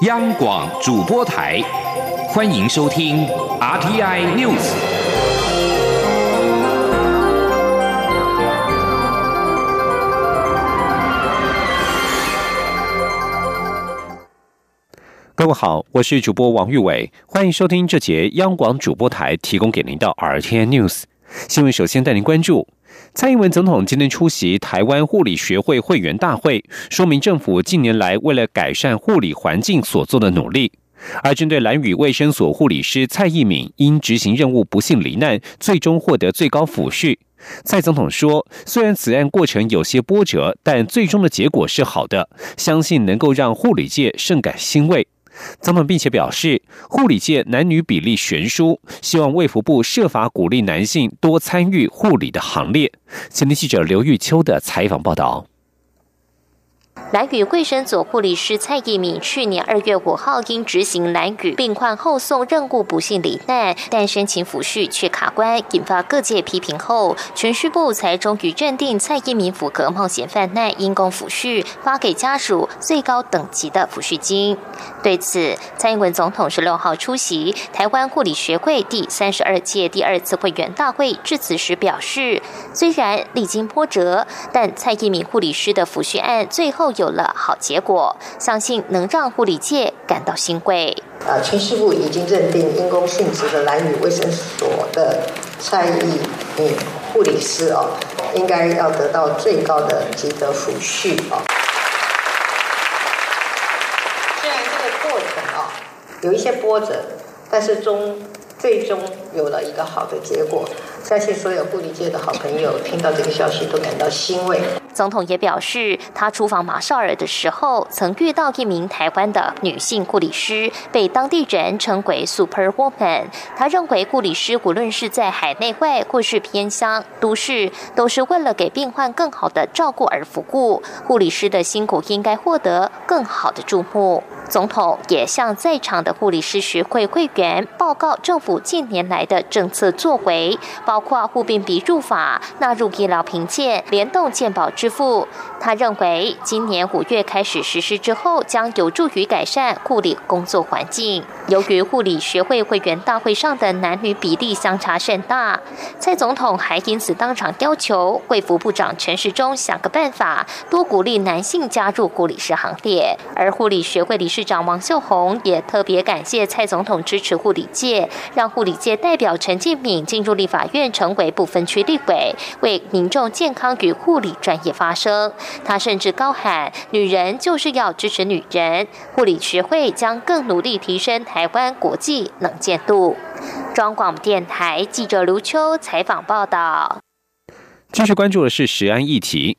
央广主播台，欢迎收听 RTI News。各位好，我是主播王玉伟，欢迎收听这节央广主播台提供给您的 RTI News 新闻。首先带您关注。蔡英文总统今天出席台湾护理学会会员大会，说明政府近年来为了改善护理环境所做的努力。而针对兰屿卫生所护理师蔡逸敏因执行任务不幸罹难，最终获得最高抚恤，蔡总统说，虽然此案过程有些波折，但最终的结果是好的，相信能够让护理界甚感欣慰。总统并且表示，护理界男女比例悬殊，希望卫福部设法鼓励男性多参与护理的行列。前天记者刘玉秋的采访报道。兰屿卫生所护理师蔡逸敏去年2月5号因执行兰屿病患后送任务不幸罹难，但申请抚恤却卡关，引发各界批评后，铨叙部才终于认定蔡逸敏符合冒险犯难因公抚恤，发给家属最高等级的抚恤金。对此，蔡英文总统16号出席台湾护理学会第32届第二次会员大会致辞时表示，虽然历经波折，但蔡逸敏护理师的抚恤案最后有了好结果，相信能让护理界感到欣慰。铨叙部已经认定因公殉职的兰屿卫生所的蔡逸敏护理师应该要得到最高的级的抚恤虽然这个过程有一些波折，但是最终有了一个好的结果，相信所有护理界的好朋友听到这个消息都感到欣慰。总统也表示，他出访马绍尔的时候，曾遇到一名台湾的女性护理师，被当地人称为 Superwoman。他认为护理师无论是在海内外或是偏乡、都市，都是为了给病患更好的照顾而服务，护理师的辛苦应该获得更好的注目。总统也向在场的护理师学会会员报告政府近年来的政策作为，包括护病比入法、纳入医疗评鉴、联动健保支付。他认为，今年5月开始实施之后，将有助于改善护理工作环境。由于护理学会会员大会上的男女比例相差甚大，蔡总统还因此当场要求卫福部长陈时中想个办法，多鼓励男性加入护理师行列。而护理学会理事长王秀红也特别感谢蔡总统支持护理界，让护理界代表陈建敏进入立法院成为不分区立委，为民众健康与护理专业发声。他甚至高喊，女人就是要支持女人，护理学会将更努力提升台湾国际能见度。中央广播电台记者刘秋采访报道。继续关注的是食安议题。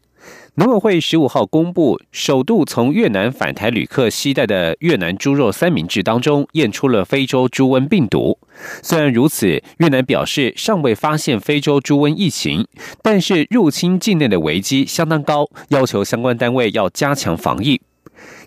农委会15号公布，首度从越南返台旅客携带的越南猪肉三明治当中验出了非洲猪瘟病毒。虽然如此，越南表示尚未发现非洲猪瘟疫情，但是入侵境内的危机相当高，要求相关单位要加强防疫。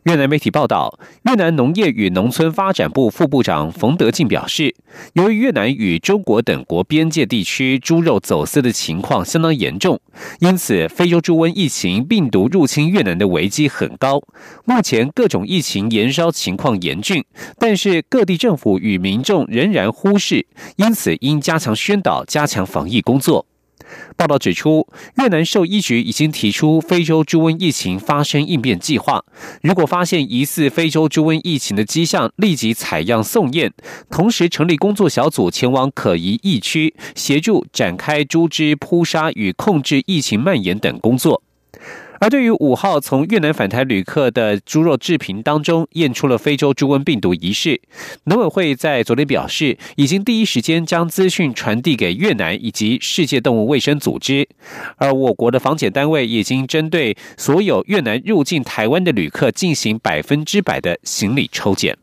越南媒体报道，越南农业与农村发展部副部长冯德进表示，由于越南与中国等国边界地区猪肉走私的情况相当严重，因此非洲猪瘟疫情病毒入侵越南的危机很高。目前各种疫情延烧情况严峻，但是各地政府与民众仍然忽视，因此应加强宣导，加强防疫工作。报道指出，越南兽医局已经提出非洲猪瘟疫情发生应变计划，如果发现疑似非洲猪瘟疫情的迹象，立即采样送验，同时成立工作小组前往可疑疫区，协助展开猪只扑杀与控制疫情蔓延等工作。而对于5号从越南返台旅客的猪肉制品当中验出了非洲猪瘟病毒一事，农委会在昨天表示，已经第一时间将资讯传递给越南以及世界动物卫生组织。而我国的防检单位已经针对所有越南入境台湾的旅客进行100%的行李抽检。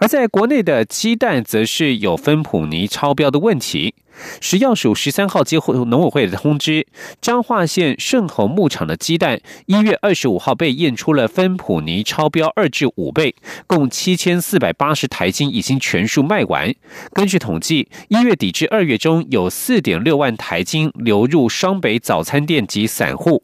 而在国内的鸡蛋则是有芬普尼超标的问题。食药署13号接获农委会的通知，彰化县顺侯牧场的鸡蛋1月25号被验出了芬普尼超标2至5倍，共7480台斤已经全数卖完。根据统计，1月底至2月中有 4.6 万台斤流入双北早餐店及散户。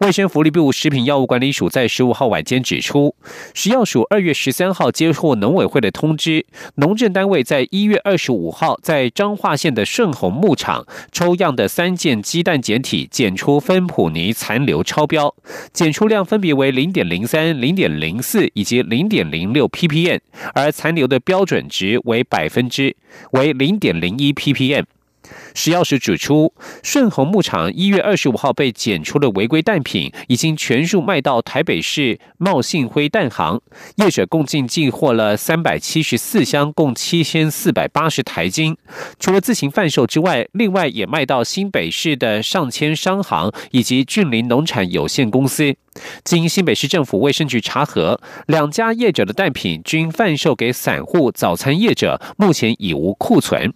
卫生福利部食品药物管理署在15号晚间指出，食药署2月13号接获农委会的通知，农政单位在1月25号在彰化县的顺宏牧场抽样的3件鸡蛋检体，检出芬普尼残留超标，检出量分别为 0.03、0.04 以及 0.06 ppm， 而残留的标准值为 0.01 ppm。食药署指出，顺宏牧场1月25号被检出的违规蛋品已经全数卖到台北市茂信辉蛋行，业者共进货了374箱，共7480台斤。除了自行贩售之外，另外也卖到新北市的上千商行以及俊林农产有限公司。经新北市政府卫生局查核，2家业者的蛋品均贩售给散户、早餐业者，目前已无库存。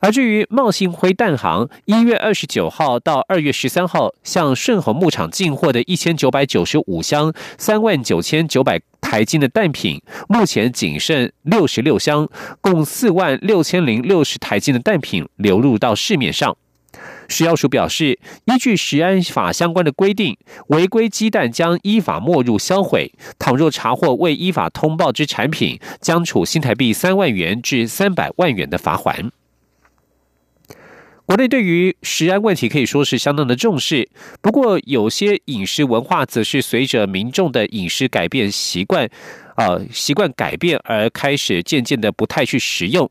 而至于茂信辉蛋行1月29号到2月13号向顺宏牧场进货的1995箱39900台斤的蛋品，目前仅剩66箱，共46060台斤的蛋品流入到市面上。食药署表示，依据食安法相关的规定，违规鸡蛋将依法没入销毁，倘若查获未依法通报之产品，将处新台币3万元至300万元的罚锾。国内对于食安问题可以说是相当的重视，不过有些饮食文化则是随着民众的饮食改变习惯改变而开始渐渐的不太去食用。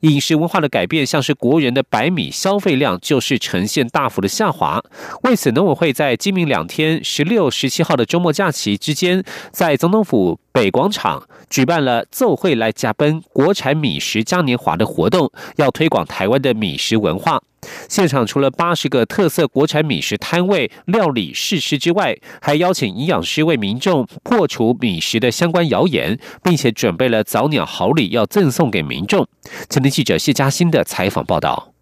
饮食文化的改变，像是国人的白米消费量就是呈现大幅的下滑。为此，农委会在今明2天16、17号的周末假期之间，在总统府北广场举办了奏会来加奔国产米食嘉年华的活动，要推广台湾的米食文化。现场除了80个特色国产米食摊位料理试吃之外，还邀请营养师为民众破除米食的相关谣言，并且准备了早鸟好礼要赠送给民众。前天记者谢嘉欣的采访报道。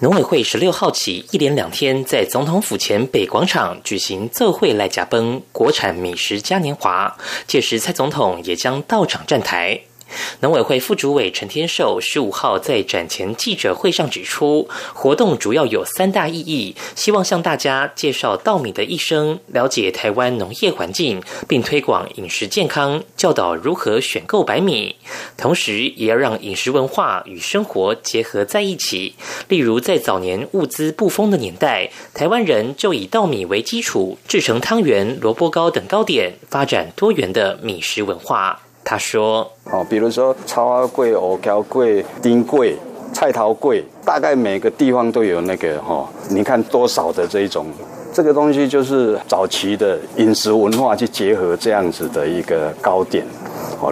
农委会16号起一连2天在总统府前北广场举行奏会来加奔国产米食嘉年华，届时蔡总统也将到场站台。农委会副主委陈天寿15号在展前记者会上指出，活动主要有3大意义，希望向大家介绍稻米的一生，了解台湾农业环境，并推广饮食健康，教导如何选购白米。同时也要让饮食文化与生活结合在一起，例如在早年物资不丰的年代，台湾人就以稻米为基础制成汤圆、萝卜糕等糕点，发展多元的米食文化。他说，比如说草花粿、藕条粿、丁粿、菜头粿，大概每个地方都有那个你看多少的这一种，这个东西就是早期的饮食文化去结合这样子的一个糕点。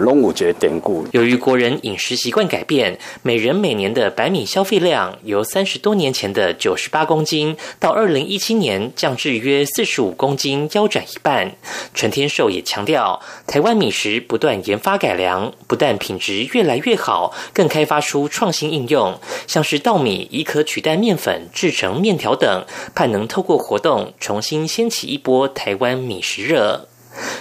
龙武节典故，由于国人饮食习惯改变，每人每年的白米消费量由30多年前的98公斤到2017年降至约45公斤，腰斩一半。陈天寿也强调，台湾米食不断研发改良，不但品质越来越好，更开发出创新应用，像是稻米已可取代面粉制成面条等，盼能透过活动重新掀起一波台湾米食热。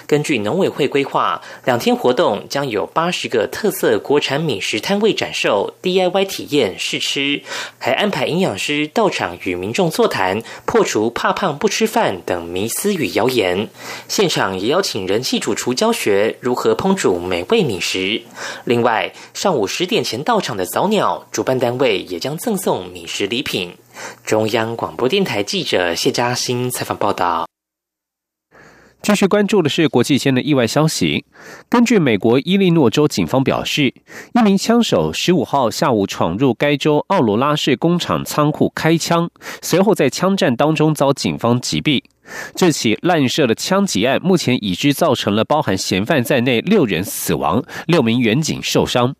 根据农委会规划，2天活动将有80个特色国产米食摊位展售 DIY 体验试吃，还安排营养师到场与民众座谈，破除怕胖不吃饭等迷思与谣言。现场也邀请人气主厨教学如何烹煮美味米食。另外，上午10点前到场的早鸟，主办单位也将赠送米食礼品。中央广播电台记者谢嘉欣采访报道。继续关注的是国际间的意外消息。根据美国伊利诺州警方表示，一名枪手15号下午闯入该州奥罗拉市工厂仓库开枪，随后在枪战当中遭警方击毙。这起滥射的枪击案目前已知造成了包含嫌犯在内6人死亡，6名员警受伤。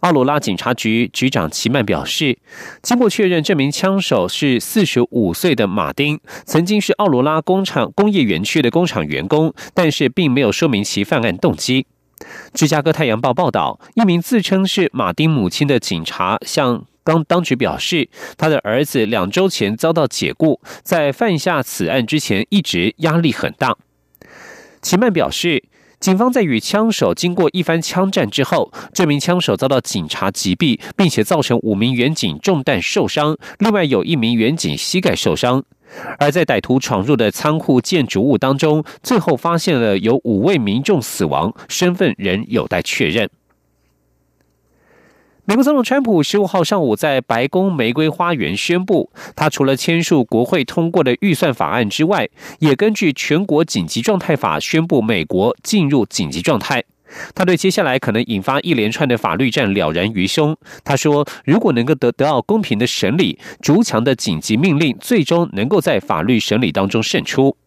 奥罗拉警察局局长齐曼表示，经过确认，这名枪手是45岁的马丁，曾经是奥罗拉工业园区的工厂员工，但是并没有说明其犯案动机。芝加哥太阳报报道，一名自称是马丁母亲的警察向当局表示，他的儿子2周前遭到解雇，在犯下此案之前一直压力很大。齐曼表示，警方在与枪手经过一番枪战之后，这名枪手遭到警察击毙，并且造成5名员警中弹受伤，另外有1名员警膝盖受伤。而在歹徒闯入的仓库建筑物当中，最后发现了有5位民众死亡，身份仍有待确认。美国总统川普15号上午在白宫玫瑰花园宣布，他除了签署国会通过的预算法案之外，也根据全国紧急状态法宣布美国进入紧急状态。他对接下来可能引发一连串的法律战了然于胸。他说，如果能够得到公平的审理，逐强的紧急命令最终能够在法律审理当中胜出。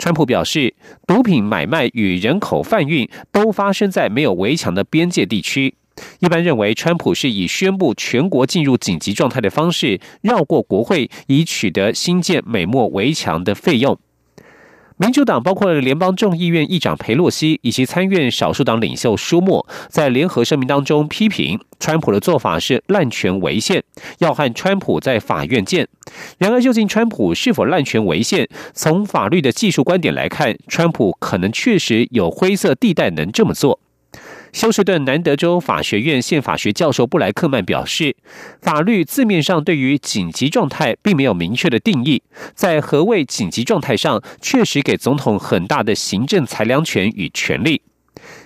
川普表示，毒品买卖与人口贩运都发生在没有围墙的边界地区。一般认为，川普是以宣布全国进入紧急状态的方式绕过国会，以取得新建美墨围墙的费用。民主党包括联邦众议院议长佩洛西以及参院少数党领袖舒默，在联合声明当中批评川普的做法是滥权违宪，要和川普在法院见。然而，究竟川普是否滥权违宪，从法律的技术观点来看，川普可能确实有灰色地带能这么做。休斯顿南德州法学院宪法学教授布莱克曼表示，法律字面上对于紧急状态并没有明确的定义，在何谓紧急状态上，确实给总统很大的行政裁量权与权力。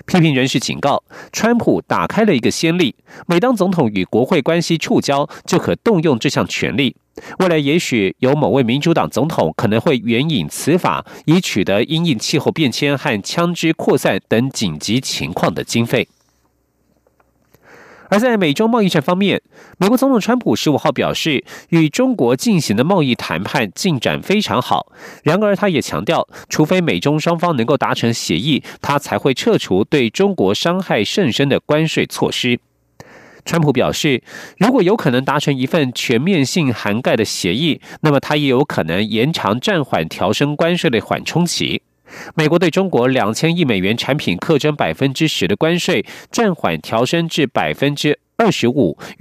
批评人士警告，川普打开了一个先例，每当总统与国会关系触礁，就可动用这项权力。未来也许有某位民主党总统可能会援引此法，以取得因应气候变迁和枪支扩散等紧急情况的经费。而在美中贸易战方面，美国总统川普15号表示，与中国进行的贸易谈判进展非常好。然而他也强调，除非美中双方能够达成协议，他才会撤除对中国伤害甚深的关税措施。川普表示，如果有可能达成一份全面性涵盖的协议，那么他也有可能延长暂缓调升关税的缓冲期。美国对中国2000亿美元产品课征10%的关税暂缓调升至25%，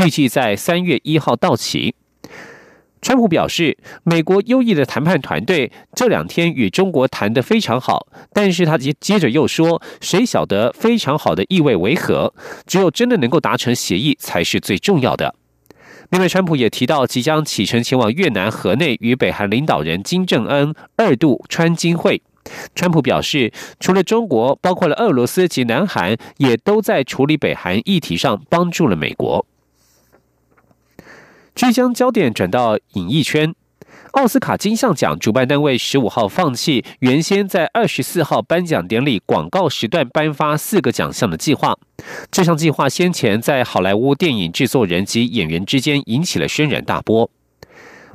预计在3月1号到期。川普表示，美国优异的谈判团队这2天与中国谈得非常好，但是他接着又说，谁晓得非常好的意味为何？只有真的能够达成协议才是最重要的。另外，川普也提到即将启程前往越南河内与北韩领导人金正恩2度川金会。川普表示，除了中国，包括了俄罗斯及南韩，也都在处理北韩议题上帮助了美国。即将焦点转到影艺圈，奥斯卡金像奖主办单位15号放弃原先在24号颁奖典礼广告时段颁发4个奖项的计划。这项计划先前在好莱坞电影制作人及演员之间引起了轩然大波。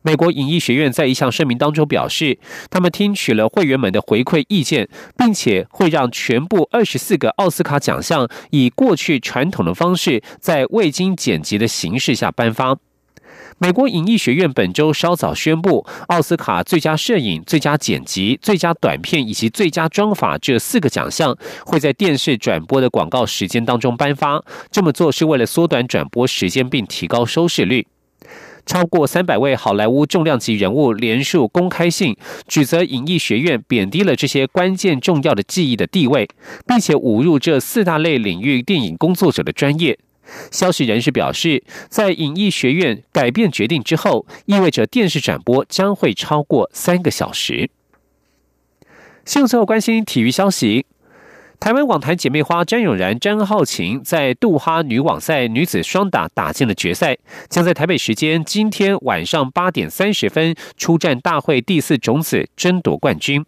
美国影艺学院在一项声明当中表示，他们听取了会员们的回馈意见，并且会让全部24个奥斯卡奖项以过去传统的方式，在未经剪辑的形式下颁发。美国影艺学院本周稍早宣布，奥斯卡最佳摄影、最佳剪辑、最佳短片以及最佳妆法这4个奖项会在电视转播的广告时间当中颁发。这么做是为了缩短转播时间并提高收视率。超过300位好莱坞重量级人物联署公开信，指责影艺学院贬低了这些关键重要的技艺的地位，并且侮辱这4大类领域电影工作者的专业。消息人士表示，在影艺学院改变决定之后，意味着电视转播将会超过3个小时。新闻最后关心体育消息，台湾网坛姐妹花詹詠然、詹皓晴在杜哈女网赛女子双打打进了决赛，将在台北时间今天晚上8点30分出战大会第4种子，争夺冠军。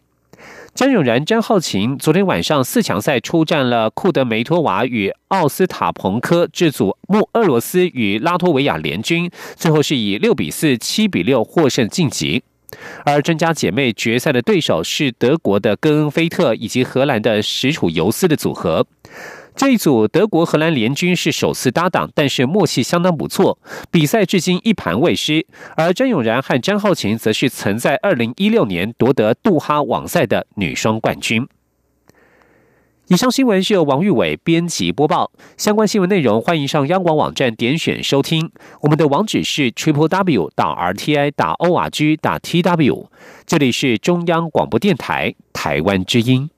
詹詠然、詹皓晴昨天晚上4强赛出战了库德梅托娃与奥斯塔彭科之组，俄罗斯与拉脱维亚联军，最后是以6-4、7-6获胜晋级。而詹家姐妹决赛的对手是德国的根恩菲特以及荷兰的史楚尤斯的组合。这一组德国荷兰联军是首次搭档，但是默契相当不错，比赛至今1盘未失。而詹詠然和詹皓晴则是曾在2016年夺得杜哈网赛的女双冠军。以上新闻是由王玉伟编辑播报，相关新闻内容欢迎上央广网站点选收听，我们的网址是 www.rti.org.tw。 这里是中央广播电台台湾之音。